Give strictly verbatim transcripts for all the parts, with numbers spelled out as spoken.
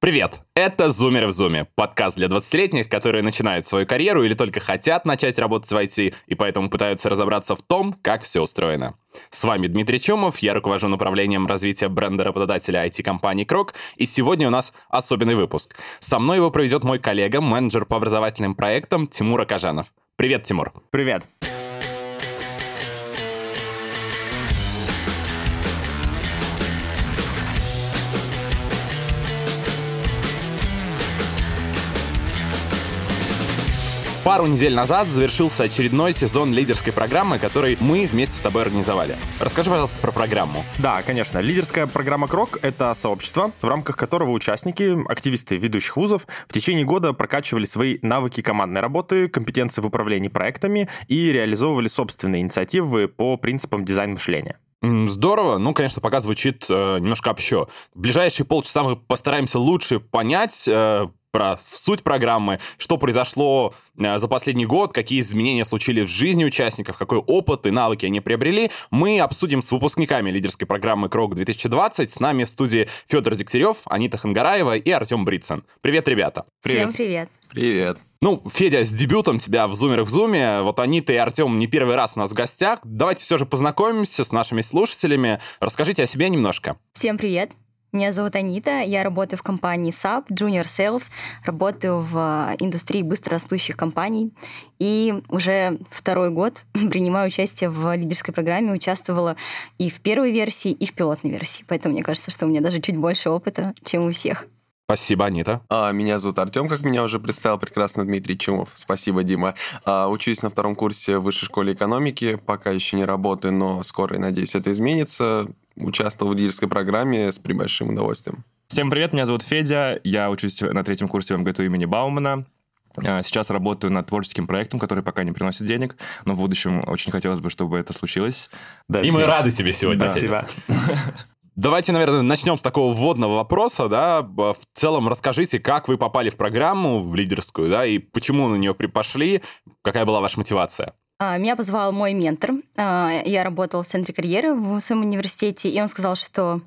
Привет! Это «Зумеры в зуме» — подкаст для двадцатилетних, которые начинают свою карьеру или только хотят начать работать в ай ти, и поэтому пытаются разобраться в том, как все устроено. С вами Дмитрий Чумов, я руковожу направлением развития бренда работодателя ай ти-компании «КРОК», и сегодня у нас особенный выпуск. Со мной его проведет мой коллега, менеджер по образовательным проектам Тимур Акожанов. Привет, Тимур! Привет! Пару недель назад завершился очередной сезон лидерской программы, который мы вместе с тобой организовали. Расскажи, пожалуйста, про программу. Да, конечно. Лидерская программа «КРОК» — это сообщество, в рамках которого участники, активисты ведущих вузов в течение года прокачивали свои навыки командной работы, компетенции в управлении проектами и реализовывали собственные инициативы по принципам дизайн-мышления. Здорово, ну, конечно, пока звучит э, немножко общо. В ближайшие полчаса мы постараемся лучше понять э, про суть программы, что произошло э, за последний год, какие изменения случились в жизни участников, какой опыт и навыки они приобрели. Мы обсудим с выпускниками лидерской программы «КРОК две тысячи двадцать». С нами в студии Федор Дегтярев, Анита Хангараева и Артем Бритцин. Привет, ребята. Привет. Всем привет. Привет. Ну, Федя, с дебютом тебя в «Зумерах в зуме». Вот Анита и Артем не первый раз у нас в гостях. Давайте все же познакомимся с нашими слушателями. Расскажите о себе немножко. Всем привет. Меня зовут Анита. Я работаю в компании эс эй пи, Junior Sales. Работаю в индустрии быстрорастущих компаний. И уже второй год принимаю участие в лидерской программе. Участвовала и в первой версии, и в пилотной версии. Поэтому мне кажется, что у меня даже чуть больше опыта, чем у всех. Спасибо, Анита. Меня зовут Артем, как меня уже представил прекрасно Дмитрий Чумов. Спасибо, Дима. Учусь на втором курсе в Высшей школе экономики. Пока еще не работаю, но скоро, надеюсь, это изменится. Участвовал в лидерской программе с прибольшим удовольствием. Всем привет, меня зовут Федя. Я учусь на третьем курсе в эм гэ тэ у имени Баумана. Сейчас работаю над творческим проектом, который пока не приносит денег, но в будущем очень хотелось бы, чтобы это случилось. Да, и мы рады тебе сегодня. Спасибо. Давайте, наверное, начнем с такого вводного вопроса, да, в целом расскажите, как вы попали в программу, в лидерскую, да, и почему на нее пошли, какая была ваша мотивация? Меня позвал мой ментор, я работала в центре карьеры в своем университете, и он сказал, что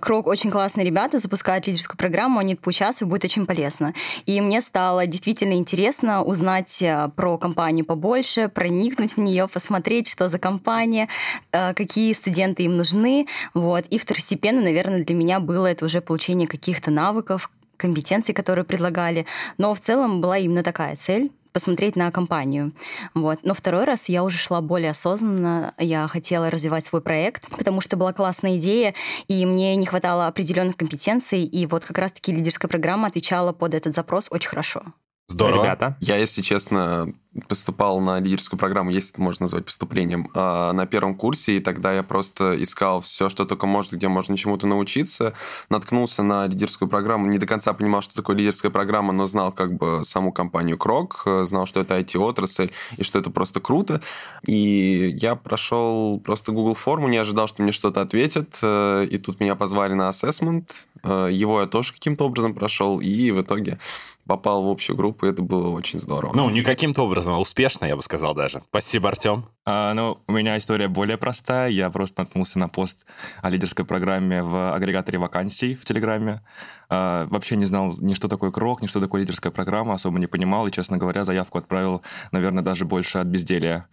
«КРОК» очень классные ребята, запускают лидерскую программу, они поучаствуют, будет очень полезно. И мне стало действительно интересно узнать про компанию побольше, проникнуть в нее, посмотреть, что за компания, какие студенты им нужны. Вот. И второстепенно, наверное, для меня было это уже получение каких-то навыков, компетенций, которые предлагали. Но в целом была именно такая цель — посмотреть на компанию. Вот. Но второй раз я уже шла более осознанно. Я хотела развивать свой проект, потому что была классная идея, и мне не хватало определенных компетенций. И вот как раз-таки лидерская программа отвечала под этот запрос очень хорошо. Здорово. Ребята. Я, если честно, поступал на лидерскую программу, если это можно назвать поступлением, на первом курсе, и тогда я просто искал все, что только может, где можно чему-то научиться. Наткнулся на лидерскую программу, не до конца понимал, что такое лидерская программа, но знал как бы саму компанию «КРОК», знал, что это ай ти-отрасль, и что это просто круто. И я прошел просто Google форму, не ожидал, что мне что-то ответят, и тут меня позвали на ассессмент, его я тоже каким-то образом прошел, и в итоге попал в общую группу, и это было очень здорово. Ну, не каким-то образом, а успешно, я бы сказал даже. Спасибо, Артем. А, ну, у меня история более простая. Я просто наткнулся на пост о лидерской программе в агрегаторе вакансий в Телеграме. А, вообще не знал ни что такое «КРОК», ни что такое лидерская программа, особо не понимал. И, честно говоря, заявку отправил, наверное, даже больше от безделия.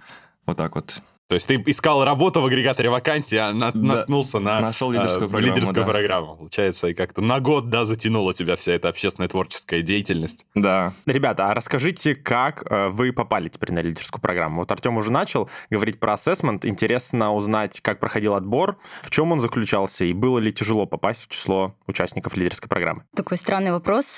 Вот так вот. То есть ты искал работу в агрегаторе вакансий, а на, да, наткнулся на нашел лидерскую, а, программу, лидерскую да. программу. Получается, и как-то на год, да, затянула тебя вся эта общественная творческая деятельность. Да. Ребята, а расскажите, как вы попали теперь на лидерскую программу? Вот Артем уже начал говорить про ассессмент. Интересно узнать, как проходил отбор, в чем он заключался, и было ли тяжело попасть в число участников лидерской программы? Такой странный вопрос.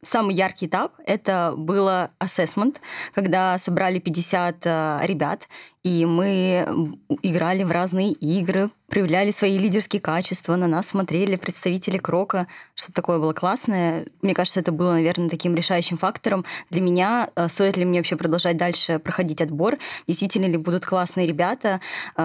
Самый яркий этап — это было ассессмент, когда собрали пятьдесят ребят, и мы играли в разные игры, проявляли свои лидерские качества, на нас смотрели представители «КРОКа», что-то такое было классное. Мне кажется, это было, наверное, таким решающим фактором для меня. Стоит ли мне вообще продолжать дальше проходить отбор? Действительно ли будут классные ребята?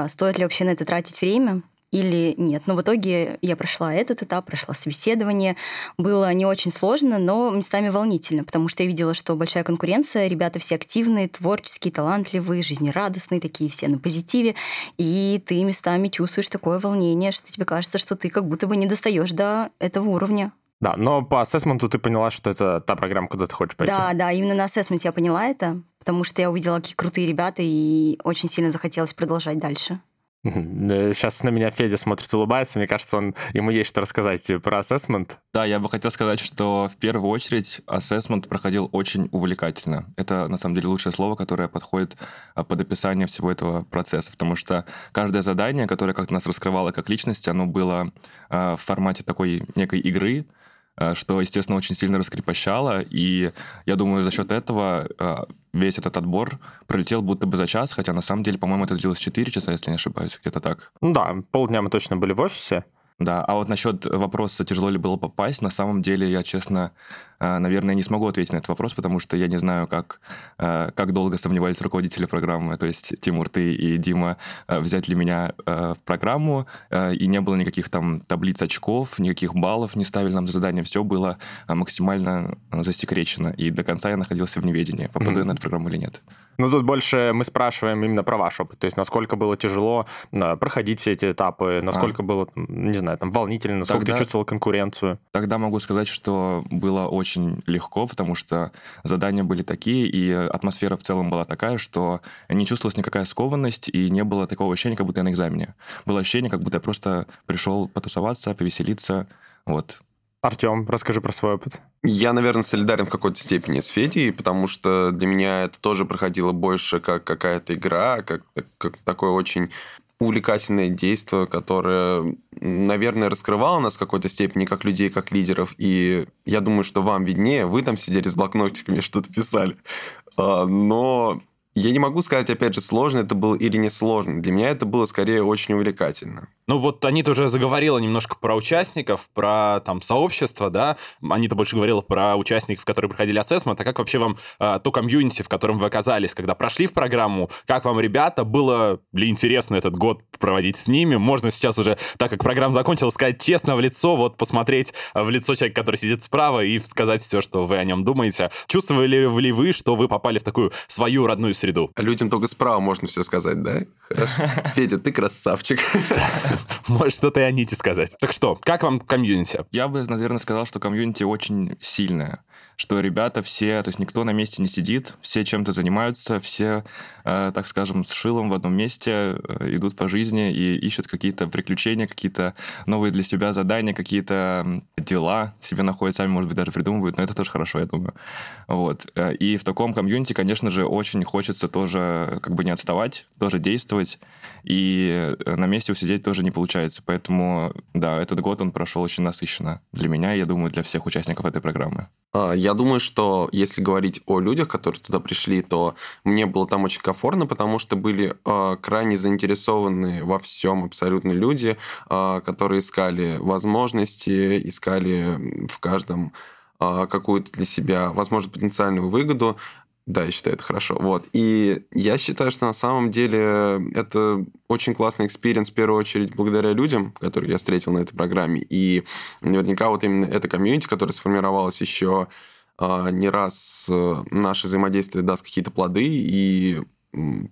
Стоит ли вообще на это тратить время? Или нет. Но в итоге я прошла этот этап, прошла собеседование. Было не очень сложно, но местами волнительно, потому что я видела, что большая конкуренция, ребята все активные, творческие, талантливые, жизнерадостные, такие все на позитиве. И ты местами чувствуешь такое волнение, что тебе кажется, что ты как будто бы не достаешь до этого уровня. Да, но по ассессменту ты поняла, что это та программа, куда ты хочешь пойти. Да, да, именно на ассессменте я поняла это, потому что я увидела, какие крутые ребята, и очень сильно захотелось продолжать дальше. Сейчас на меня Федя смотрит, улыбается. Мне кажется, он, ему есть что рассказать про ассессмент. Да, я бы хотел сказать, что в первую очередь ассессмент проходил очень увлекательно. Это, на самом деле, лучшее слово, которое подходит под описание всего этого процесса, потому что каждое задание, которое как-то нас раскрывало как личность, оно было в формате такой некой игры, что, естественно, очень сильно раскрепощало, и я думаю, за счет этого весь этот отбор пролетел будто бы за час, хотя на самом деле, по-моему, это длилось четыре часа, если не ошибаюсь, где-то так. Ну да, полдня мы точно были в офисе. Да, а вот насчет вопроса, тяжело ли было попасть, на самом деле я, честно, наверное, не смогу ответить на этот вопрос, потому что я не знаю, как, как долго сомневались руководители программы, то есть Тимур, ты и Дима, взять ли меня в программу, и не было никаких там таблиц очков, никаких баллов не ставили нам за задание, все было максимально засекречено, и до конца я находился в неведении, попаду я на эту программу или нет. Ну, тут больше мы спрашиваем именно про ваш опыт, то есть насколько было тяжело проходить все эти этапы, насколько а. было, не знаю, там, волнительно, насколько тогда, ты чувствовал конкуренцию. Тогда могу сказать, что было очень легко, потому что задания были такие, и атмосфера в целом была такая, что не чувствовалась никакая скованность, и не было такого ощущения, как будто я на экзамене. Было ощущение, как будто я просто пришел потусоваться, повеселиться, вот. Артем, расскажи про свой опыт. Я, наверное, солидарен в какой-то степени с Федей, потому что для меня это тоже проходило больше как какая-то игра, как, как такое очень увлекательное действие, которое, наверное, раскрывало нас в какой-то степени как людей, как лидеров. И я думаю, что вам виднее, вы там сидели с блокнотиками, что-то писали. Но я не могу сказать, опять же, сложно это было или не сложно. Для меня это было скорее очень увлекательно. Ну вот Анита уже заговорила немножко про участников, про там сообщество, да? Анита больше говорила про участников, которые проходили ассессмент. А как вообще вам э, то комьюнити, в котором вы оказались, когда прошли в программу? Как вам, ребята, было ли интересно этот год проводить с ними? Можно сейчас уже, так как программа закончилась, сказать честно в лицо, вот посмотреть в лицо человека, который сидит справа, и сказать все, что вы о нем думаете. Чувствовали ли вы, что вы попали в такую свою родную среду? Людям только справа можно все сказать, да? Федя, ты красавчик. Может, что-то и Аните сказать. Так что, как вам комьюнити? Я бы, наверное, сказал, что комьюнити очень сильное. Что ребята все, то есть никто на месте не сидит, все чем-то занимаются, все, э, так скажем, с шилом в одном месте э, идут по жизни и ищут какие-то приключения, какие-то новые для себя задания, какие-то дела себе находят, сами, может быть, даже придумывают, но это тоже хорошо, я думаю. Вот. И в таком комьюнити, конечно же, очень хочется тоже как бы не отставать, тоже действовать, и на месте усидеть тоже не получается. Поэтому, да, этот год он прошел очень насыщенно для меня, и, я думаю, для всех участников этой программы. Я думаю, что если говорить о людях, которые туда пришли, то мне было там очень комфортно, потому что были э, крайне заинтересованные во всем абсолютно люди, э, которые искали возможности, искали в каждом э, какую-то для себя, возможно, потенциальную выгоду. Да, я считаю, это хорошо. Вот. И я считаю, что на самом деле это очень классный экспириенс, в первую очередь, благодаря людям, которых я встретил на этой программе. И наверняка вот именно эта комьюнити, которая сформировалась еще не раз, наше взаимодействие даст какие-то плоды. И,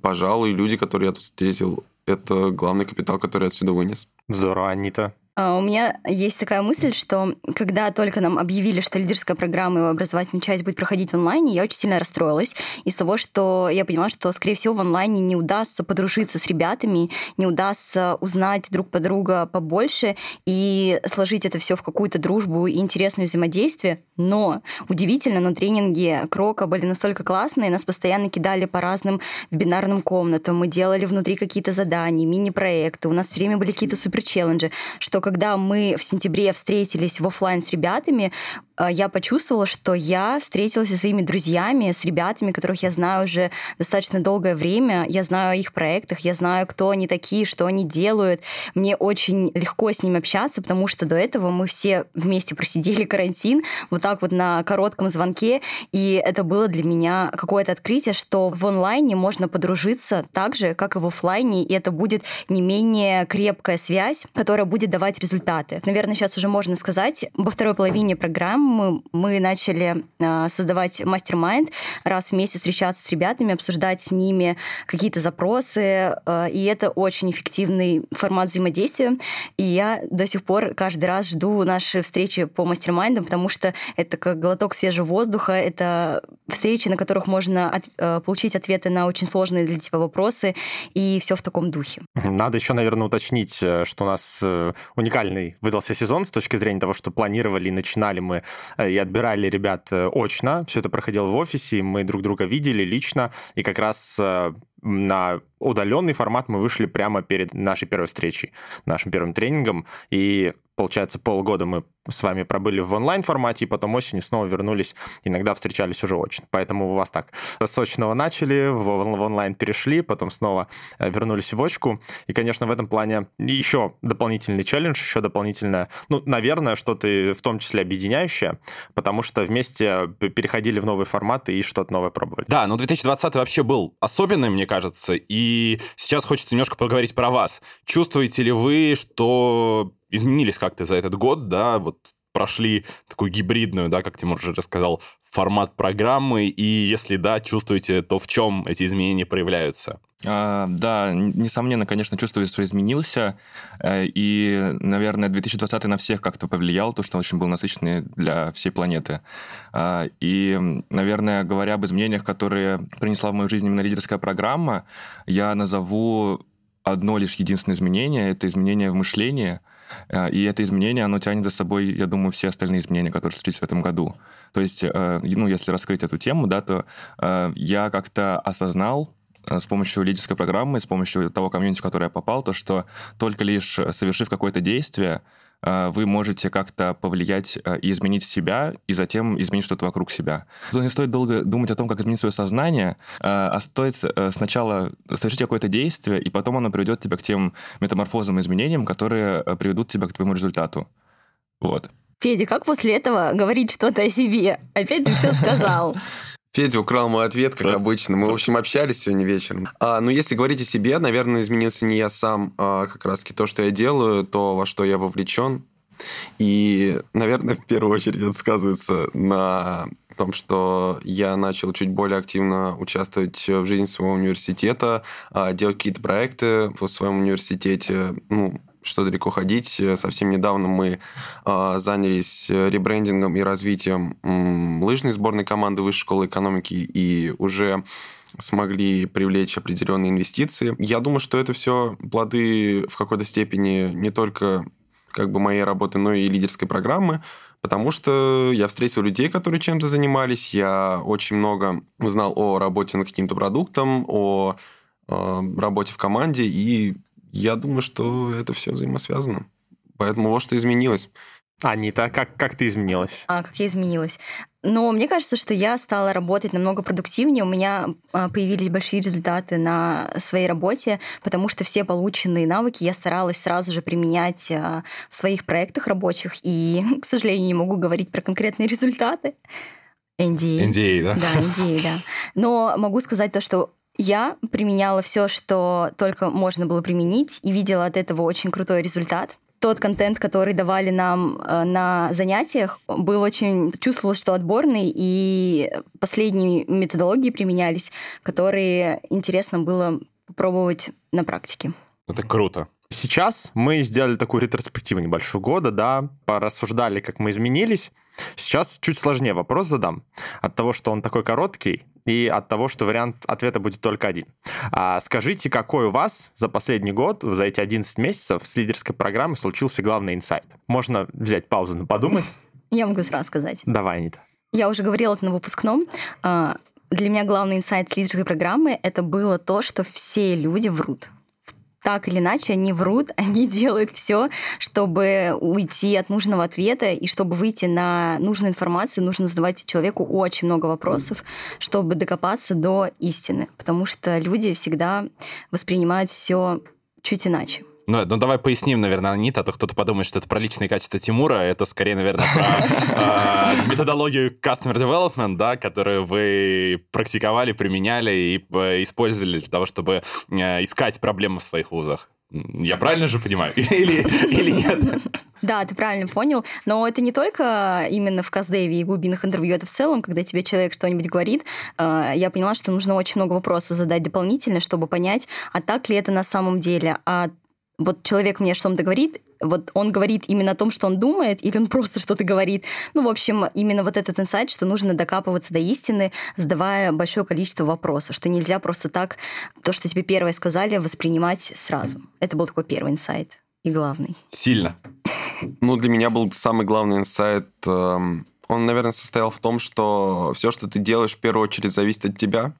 пожалуй, люди, которые я тут встретил, это главный капитал, который я отсюда вынес. Здорово, Анита. У меня есть такая мысль, что когда только нам объявили, что лидерская программа и образовательная часть будет проходить онлайн, я очень сильно расстроилась из того, что я поняла, что, скорее всего, в онлайне не удастся подружиться с ребятами, не удастся узнать друг по друга побольше и сложить это все в какую-то дружбу и интересное взаимодействие. Но удивительно, но тренинги КРОКа были настолько классные, нас постоянно кидали по разным вебинарным комнатам, мы делали внутри какие-то задания, мини-проекты, у нас все время были какие-то супер-челленджи, что когда мы в сентябре встретились в офлайн с ребятами, я почувствовала, что я встретилась со своими друзьями, с ребятами, которых я знаю уже достаточно долгое время. Я знаю о их проектах, я знаю, кто они такие, что они делают. Мне очень легко с ними общаться, потому что до этого мы все вместе просидели карантин вот так вот на коротком звонке, и это было для меня какое-то открытие, что в онлайне можно подружиться так же, как и в офлайне, и это будет не менее крепкая связь, которая будет давать результаты. Наверное, сейчас уже можно сказать, во второй половине программы мы, мы начали создавать мастер-майнд, раз в месяц встречаться с ребятами, обсуждать с ними какие-то запросы, и это очень эффективный формат взаимодействия, и я до сих пор каждый раз жду наши встречи по мастер-майндам, потому что это как глоток свежего воздуха, это встречи, на которых можно от, получить ответы на очень сложные для тебя вопросы, и все в таком духе. Надо еще, наверное, уточнить, что у нас уникальный выдался сезон с точки зрения того, что планировали и начинали мы, и отбирали ребят очно, все это проходило в офисе, мы друг друга видели лично, и как раз на удаленный формат мы вышли прямо перед нашей первой встречей, нашим первым тренингом, и, получается, полгода мы с вами пробыли в онлайн-формате, и потом осенью снова вернулись, иногда встречались уже очно. Поэтому у вас так, с очного начали, в онлайн перешли, потом снова вернулись в очку. И, конечно, в этом плане еще дополнительный челлендж, еще дополнительное, ну, наверное, что-то в том числе объединяющее, потому что вместе переходили в новые форматы и что-то новое пробовали. Да, но две тысячи двадцатый вообще был особенный, мне кажется, и сейчас хочется немножко поговорить про вас. Чувствуете ли вы, что изменились как-то за этот год, да, вот прошли такую гибридную, да, как Тимур уже рассказал, формат программы, и если да, чувствуете, то в чем эти изменения проявляются? А, да, несомненно, конечно, чувствую, что изменился, и, наверное, две тысячи двадцатый на всех как-то повлиял, то, что очень был насыщенный для всей планеты. И, наверное, говоря об изменениях, которые принесла в мою жизнь именно лидерская программа, я назову одно лишь единственное изменение, это изменение в мышлении. И это изменение, оно тянет за собой, я думаю, все остальные изменения, которые случились в этом году. То есть, ну, если раскрыть эту тему, да, то я как-то осознал с помощью лидерской программы, с помощью того комьюнити, в которое я попал, то, что только лишь совершив какое-то действие, вы можете как-то повлиять и изменить себя, и затем изменить что-то вокруг себя. Не стоит долго думать о том, как изменить свое сознание, а стоит сначала совершить какое-то действие, и потом оно приведет тебя к тем метаморфозам и изменениям, которые приведут тебя к твоему результату. Вот. Федя, как после этого говорить что-то о себе? Опять ты все сказал. Федя украл мой ответ, как обычно. Мы, в общем, общались сегодня вечером. А, ну, если говорить о себе, наверное, изменился не я сам, а как раз-таки то, что я делаю, то, во что я вовлечен. И, наверное, в первую очередь это сказывается на том, что я начал чуть более активно участвовать в жизни своего университета, делать какие-то проекты в своем университете, ну, что далеко ходить. Совсем недавно мы э, занялись ребрендингом и развитием м, лыжной сборной команды Высшей школы экономики и уже смогли привлечь определенные инвестиции. Я думаю, что это все плоды в какой-то степени не только как бы моей работы, но и лидерской программы, потому что я встретил людей, которые чем-то занимались. Я очень много узнал о работе над каким-то продуктом, о э, работе в команде, и я думаю, что это все взаимосвязано. Поэтому вот что изменилось. Анита, как, как ты изменилась? А, как я изменилась? Но мне кажется, что я стала работать намного продуктивнее, у меня появились большие результаты на своей работе, потому что все полученные навыки я старалась сразу же применять в своих проектах рабочих, и, к сожалению, не могу говорить про конкретные результаты. эн ди эй. эн ди эй, да? Да, эн ди эй, да. Но могу сказать то, что я применяла все, что только можно было применить, и видела от этого очень крутой результат. Тот контент, который давали нам на занятиях, был очень... Чувствовалось, что отборный, и последние методологии применялись, которые интересно было попробовать на практике. Это круто. Сейчас мы сделали такую ретроспективу небольшую года, да, порассуждали, как мы изменились. Сейчас чуть сложнее вопрос задам. От того, что он такой короткий, и от того, что вариант ответа будет только один. А скажите, какой у вас за последний год, за эти одиннадцать месяцев с лидерской программы случился главный инсайт? Можно взять паузу, но подумать. Я могу сразу сказать. Давай, Анита. Я уже говорила это на выпускном. Для меня главный инсайт с лидерской программы — это было то, что все люди врут. Так или иначе, они врут, они делают все, чтобы уйти от нужного ответа, и чтобы выйти на нужную информацию, нужно задавать человеку очень много вопросов, чтобы докопаться до истины, потому что люди всегда воспринимают все чуть иначе. Ну, ну, давай поясним, наверное, Анита, а то кто-то подумает, что это про личные качества Тимура, это скорее, наверное, про э, методологию Customer Development, да, которую вы практиковали, применяли и использовали для того, чтобы э, искать проблемы в своих вузах. Я правильно же понимаю? Или, или нет? Да, ты правильно понял. Но это не только именно в каздеве и глубинных интервью, это в целом, когда тебе человек что-нибудь говорит, я поняла, что нужно очень много вопросов задать дополнительно, чтобы понять, а так ли это на самом деле, а вот человек мне что-то говорит, вот он говорит именно о том, что он думает, или он просто что-то говорит. Ну, в общем, именно вот этот инсайт, что нужно докапываться до истины, задавая большое количество вопросов, что нельзя просто так то, что тебе первое сказали, воспринимать сразу. Это был такой первый инсайт и главный. Сильно. Ну, для меня был самый главный инсайт, он, наверное, состоял в том, что все, что ты делаешь, в первую очередь, зависит от тебя.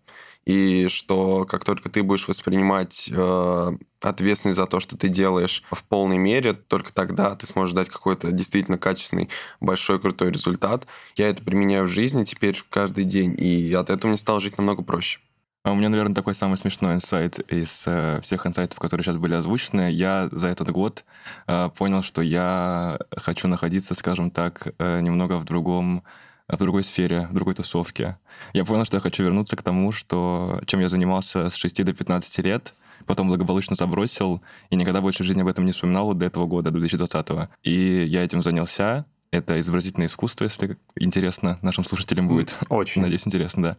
И что как только ты будешь воспринимать э, ответственность за то, что ты делаешь в полной мере, только тогда ты сможешь дать какой-то действительно качественный, большой, крутой результат. Я это применяю в жизни теперь каждый день, и от этого мне стало жить намного проще. У меня, наверное, такой самый смешной инсайт из всех инсайтов, которые сейчас были озвучены. Я за этот год понял, что я хочу находиться, скажем так, немного в другом... в другой сфере, в другой тусовке. Я понял, что я хочу вернуться к тому, что, чем я занимался с шести до пятнадцати лет, потом благополучно забросил, и никогда больше в жизни об этом не вспоминал вот до этого года, две тысячи двадцатого. И я этим занялся. Это изобразительное искусство, если интересно нашим слушателям будет. Очень. Надеюсь, интересно,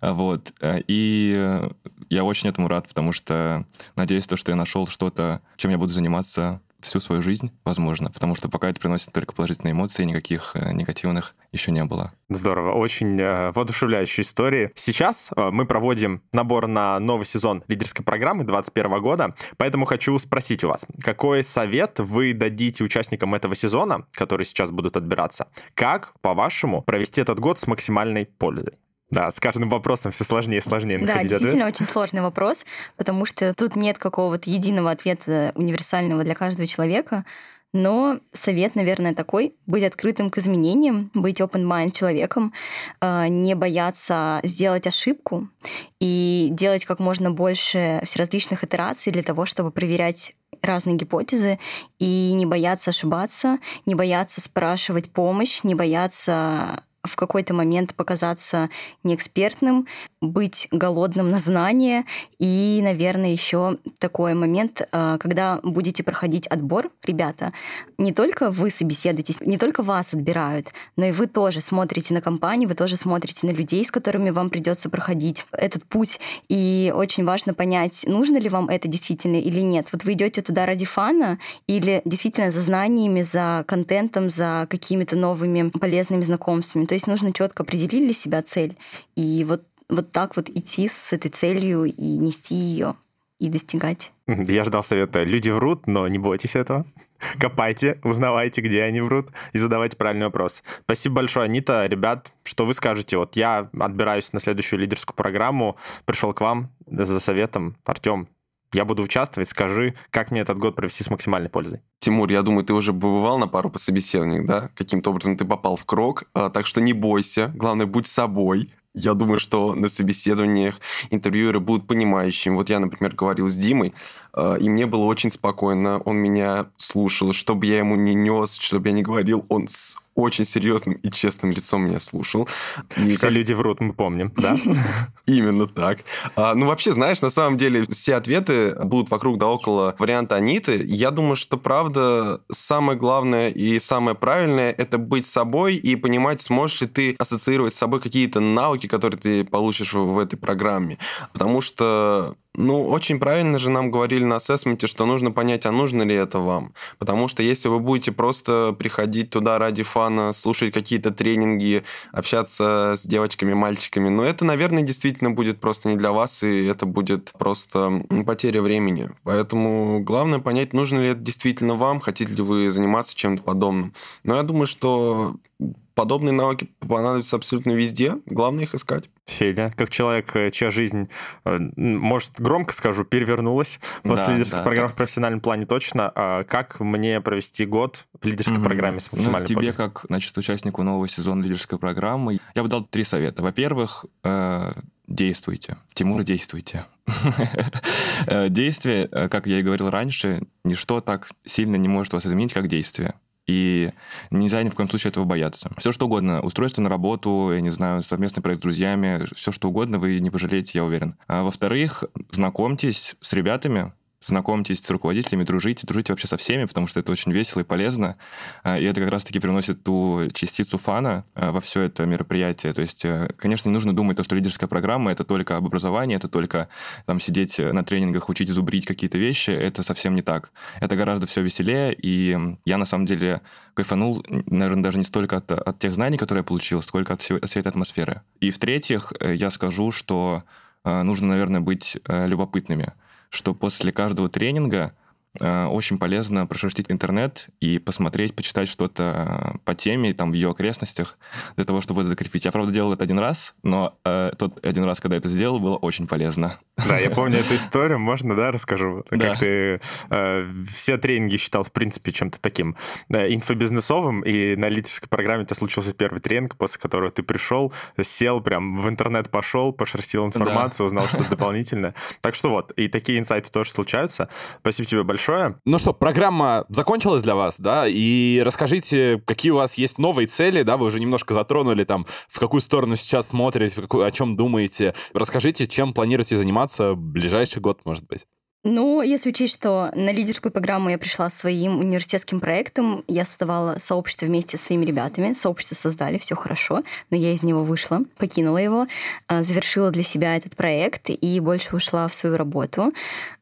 да. Вот. И я очень этому рад, потому что надеюсь, то, что я нашел что-то, чем я буду заниматься всю свою жизнь, возможно, потому что пока это приносит только положительные эмоции, никаких негативных еще не было. Здорово, очень э, воодушевляющая история. Сейчас э, мы проводим набор на новый сезон лидерской программы двадцать первого года, поэтому хочу спросить у вас, какой совет вы дадите участникам этого сезона, которые сейчас будут отбираться, как, по-вашему, провести этот год с максимальной пользой? Да, с каждым вопросом все сложнее и сложнее находить ответ. Да, действительно ответ. Очень сложный вопрос, потому что тут нет какого-то единого ответа универсального для каждого человека, но совет, наверное, такой: быть открытым к изменениям, быть open-mind человеком, не бояться сделать ошибку и делать как можно больше всеразличных итераций для того, чтобы проверять разные гипотезы и не бояться ошибаться, не бояться спрашивать помощь, не бояться... в какой-то момент показаться неэкспертным, быть голодным на знания. И, наверное, еще такой момент, когда будете проходить отбор, ребята, не только вы собеседуетесь, не только вас отбирают, но и вы тоже смотрите на компанию, вы тоже смотрите на людей, с которыми вам придется проходить этот путь. И очень важно понять, нужно ли вам это действительно или нет. Вот вы идете туда ради фана или действительно за знаниями, за контентом, за какими-то новыми полезными знакомствами. То есть нужно четко определить для себя цель. И вот, вот так вот идти с этой целью и нести ее, и достигать. Я ждал совета. Люди врут, но не бойтесь этого. Копайте, узнавайте, где они врут, и задавайте правильный вопрос. Спасибо большое, Анита. Ребят, что вы скажете? Вот я отбираюсь на следующую лидерскую программу, пришел к вам за советом. Артем, я буду участвовать, скажи, как мне этот год провести с максимальной пользой. Тимур, я думаю, ты уже бывал на пару по собеседованиям, да? Каким-то образом ты попал в крок, так что не бойся, главное, будь собой. Я думаю, что на собеседованиях интервьюеры будут понимающими. Вот я, например, говорил с Димой, и мне было очень спокойно. Он меня слушал, что бы я ему не нес, что бы я не говорил, он с очень серьезным и честным лицом меня слушал. И все как... люди врут, мы помним, да? Именно так. Ну, вообще, знаешь, на самом деле все ответы будут вокруг да около варианта Аниты. Я думаю, что, правда, самое главное и самое правильное – это быть собой и понимать, сможешь ли ты ассоциировать с собой какие-то навыки, которые ты получишь в этой программе. Потому что... Ну, очень правильно же нам говорили на ассессменте, что нужно понять, а нужно ли это вам. Потому что если вы будете просто приходить туда ради фана, слушать какие-то тренинги, общаться с девочками, мальчиками, ну, это, наверное, действительно будет просто не для вас, и это будет просто потеря времени. Поэтому главное понять, нужно ли это действительно вам, хотите ли вы заниматься чем-то подобным. Но я думаю, что... подобные навыки понадобятся абсолютно везде. Главное их искать. Федя, как человек, чья жизнь, может, громко скажу, перевернулась после да, лидерской да, программы да. в профессиональном плане точно. Как мне провести год в лидерской угу. программе с максимальной ну, пользой? Тебе, как значит, участнику нового сезона лидерской программы, я бы дал три совета. Во-первых, э- действуйте. Тимур, действуйте. Действие, как я и говорил раньше, ничто так сильно не может вас изменить, как действие. И нельзя ни в коем случае этого бояться. Все что угодно, устройство на работу, я не знаю, совместный проект с друзьями, все что угодно вы не пожалеете, я уверен. А во-вторых, знакомьтесь с ребятами, знакомьтесь с руководителями, дружите, дружите вообще со всеми, потому что это очень весело и полезно. И это как раз-таки приносит ту частицу фана во все это мероприятие. То есть, конечно, не нужно думать, что лидерская программа – это только об образовании, это только там сидеть на тренингах, учить, зубрить какие-то вещи. Это совсем не так. Это гораздо все веселее, и я, на самом деле, кайфанул, наверное, даже не столько от, от тех знаний, которые я получил, сколько от, всего, от всей этой атмосферы. И, в-третьих, я скажу, что нужно, наверное, быть любопытными, что после каждого тренинга э, очень полезно прошерстить интернет и посмотреть, почитать что-то по теме, там, в ее окрестностях, для того, чтобы это закрепить. Я, правда, делал это один раз, но э, тот один раз, когда это сделал, было очень полезно. Да, я помню эту историю, можно, да, расскажу? Да. Как ты э, все тренинги считал, в принципе, чем-то таким э, инфобизнесовым, и на лидерской программе у тебя случился первый тренинг, после которого ты пришел, сел, прям в интернет пошел, пошерстил информацию, да. Узнал что-то дополнительное. Так что вот, и такие инсайты тоже случаются. Спасибо тебе большое. Ну что, программа закончилась для вас, да, и расскажите, какие у вас есть новые цели, да, вы уже немножко затронули там, в какую сторону сейчас смотрите, в какую, о чем думаете. Расскажите, чем планируете заниматься в ближайший год, может быть? Ну, если учесть, что на лидерскую программу я пришла своим университетским проектом, я создавала сообщество вместе со своими ребятами, сообщество создали, все хорошо, но я из него вышла, покинула его, завершила для себя этот проект и больше ушла в свою работу.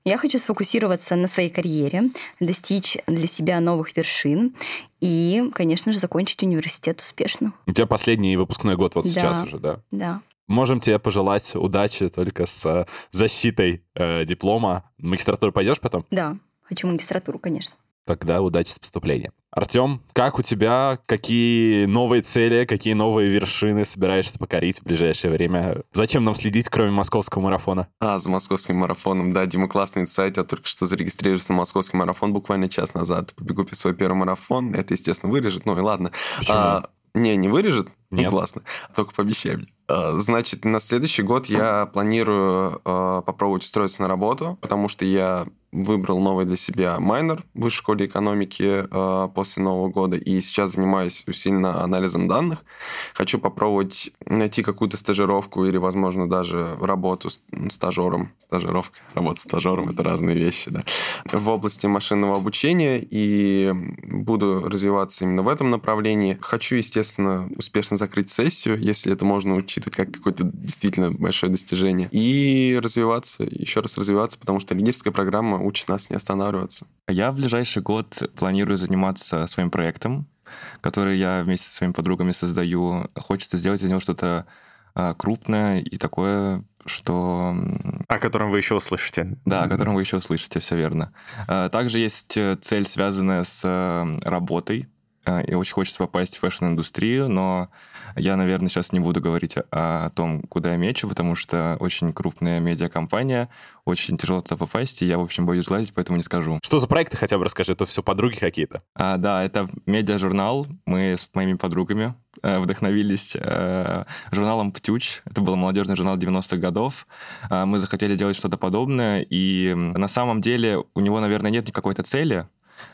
Я хочу сфокусироваться на своей карьере, достичь для себя новых вершин и, конечно же, закончить университет успешно. У тебя последний выпускной год вот да, сейчас уже, да? Да. Можем тебе пожелать удачи только с защитой э, диплома. В магистратуру пойдешь потом? Да, хочу магистратуру, конечно. Тогда удачи с поступлением. Артем, как у тебя, какие новые цели, какие новые вершины собираешься покорить в ближайшее время? Зачем нам следить, кроме московского марафона? А, за московским марафоном, да, Дима, классный инсайт. Я только что зарегистрировался на московский марафон буквально час назад. Побегу свой первый марафон. Это, естественно, вырежет, ну и ладно. Почему? А, не, не вырежет. Нет. Ну, классно. Только пообещай мне. Значит, на следующий год я планирую э, попробовать устроиться на работу, потому что я выбрал новый для себя майнер в Высшей школе экономики э, после Нового года, и сейчас занимаюсь усиленно анализом данных. Хочу попробовать найти какую-то стажировку или, возможно, даже работу с стажером. Стажировка, работа с стажером — это разные вещи, да. В области машинного обучения, и буду развиваться именно в этом направлении. Хочу, естественно, успешно закрыть сессию, если это можно учитывать как какое-то действительно большое достижение. И развиваться, еще раз развиваться, потому что лидерская программа учит нас не останавливаться. Я в ближайший год планирую заниматься своим проектом, который я вместе со своими подругами создаю. Хочется сделать из него что-то крупное и такое, что... О котором вы еще услышите. Да, о котором вы еще услышите, все верно. Также есть цель, связанная с работой, и очень хочется попасть в фэшн-индустрию, но я, наверное, сейчас не буду говорить о, о том, куда я мечу, потому что очень крупная медиакомпания, очень тяжело туда попасть, и я, в общем, боюсь лазить, поэтому не скажу. Что за проекты хотя бы расскажи, то все подруги какие-то. А, да, это медиажурнал, мы с моими подругами вдохновились журналом «Птюч». Это был молодежный журнал девяностых годов. Мы захотели делать что-то подобное, и на самом деле у него, наверное, нет никакой-то цели.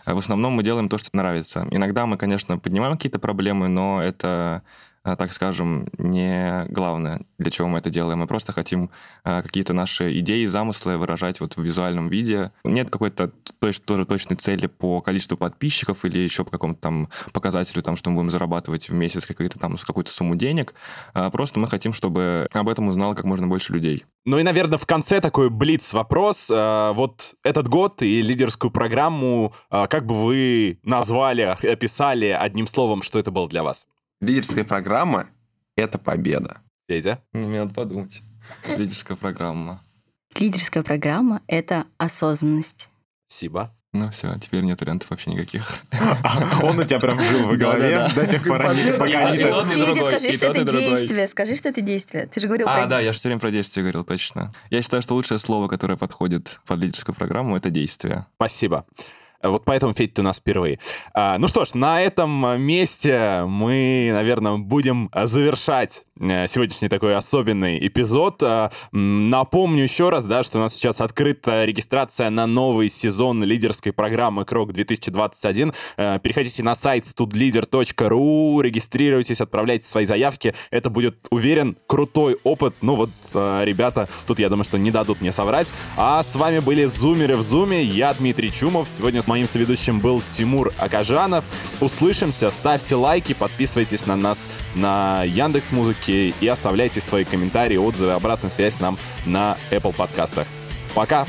В основном мы делаем то, что нравится. Иногда мы, конечно, поднимаем какие-то проблемы, но это, так скажем, не главное, для чего мы это делаем. Мы просто хотим какие-то наши идеи, замыслы выражать вот в визуальном виде. Нет какой-то точ- тоже точной цели по количеству подписчиков или еще по какому-то там показателю, там, что мы будем зарабатывать в месяц какие-то, там, какую-то сумму денег. Просто мы хотим, чтобы об этом узнало как можно больше людей. Ну и, наверное, в конце такой блиц-вопрос. Вот этот год и лидерскую программу, как бы вы назвали, описали одним словом, что это было для вас? Лидерская программа – это победа. Федя? Мне надо подумать. Лидерская программа. Лидерская программа – это осознанность. Спасибо. Ну все, теперь нет вариантов вообще никаких. Он у тебя прям жил в голове до тех пор, пока не... Федя, скажи, что это действие. Скажи, что это действие. Ты же говорил про действие. А, да, я же все время про действие говорил, точно. Я считаю, что лучшее слово, которое подходит под лидерскую программу – это действие. Спасибо. Вот поэтому, Федь, ты у нас впервые. А, ну что ж, на этом месте мы, наверное, будем завершать сегодняшний такой особенный эпизод. Напомню еще раз, да, что у нас сейчас открыта регистрация на новый сезон лидерской программы КРОК две тысячи двадцать один. Переходите на сайт studleader точка ru, регистрируйтесь, отправляйте свои заявки. Это будет, уверен, крутой опыт. Ну вот, ребята, тут, я думаю, что не дадут мне соврать. А с вами были «Зумеры в Зуме». Я Дмитрий Чумов. Сегодня с моим соведущим был Тимур Акожанов. Услышимся, ставьте лайки, подписывайтесь на нас на Яндекс.Музыке и оставляйте свои комментарии, отзывы, обратную связь нам на Apple подкастах. Пока!